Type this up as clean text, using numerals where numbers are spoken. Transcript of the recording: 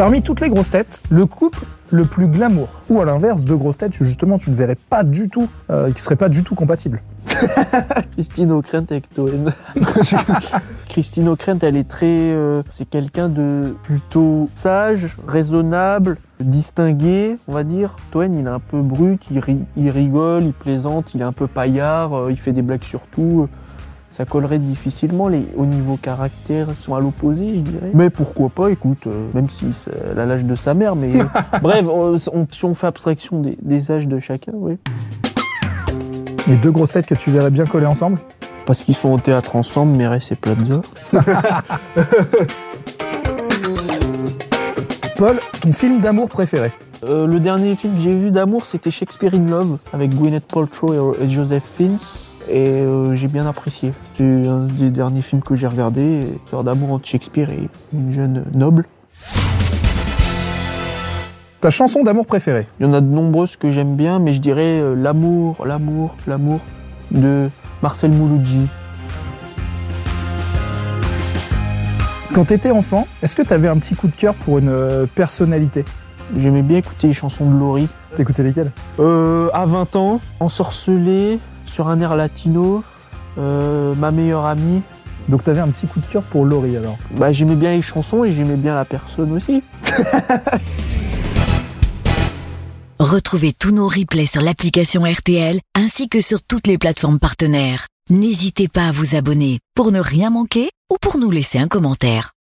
Parmi toutes les grosses têtes, le couple le plus glamour, ou à l'inverse, deux grosses têtes, justement, tu ne verrais pas du tout, qui ne seraient pas du tout compatibles. Christine Ockrent avec Toen. Christine Ockrent, elle est très... c'est quelqu'un de plutôt sage, raisonnable, distingué, on va dire. Toen, il est un peu brut, il rigole, il plaisante, il est un peu paillard, il fait des blagues sur tout. Ça collerait difficilement, au niveau caractère, ils sont à l'opposé, je dirais. Mais pourquoi pas, écoute, même si elle a l'âge de sa mère, mais... bref, si on fait abstraction des âges de chacun, oui. Les deux grosses têtes que tu verrais bien coller ensemble? Parce qu'ils sont au théâtre ensemble, Mireille et Plaza. Paul, ton film d'amour préféré? Le dernier film que j'ai vu d'amour, c'était Shakespeare in Love, avec Gwyneth Paltrow et Joseph Fiennes. Et j'ai bien apprécié. C'est un des derniers films que j'ai regardé, histoire d'amour entre Shakespeare et une jeune noble. Ta chanson d'amour préférée? Il y en a de nombreuses que j'aime bien, mais je dirais L'amour, l'amour, l'amour de Marcel Mouloudji. Quand t'étais enfant, est-ce que t'avais un petit coup de cœur pour une personnalité? J'aimais bien écouter les chansons de Laurie. T'écoutais lesquelles? À 20 ans, Ensorcelé, Sur un air latino, Ma meilleure amie. Donc t'avais un petit coup de cœur pour Laurie alors? Bah j'aimais bien les chansons et j'aimais bien la personne aussi. Retrouvez tous nos replays sur l'application RTL ainsi que sur toutes les plateformes partenaires. N'hésitez pas à vous abonner pour ne rien manquer ou pour nous laisser un commentaire.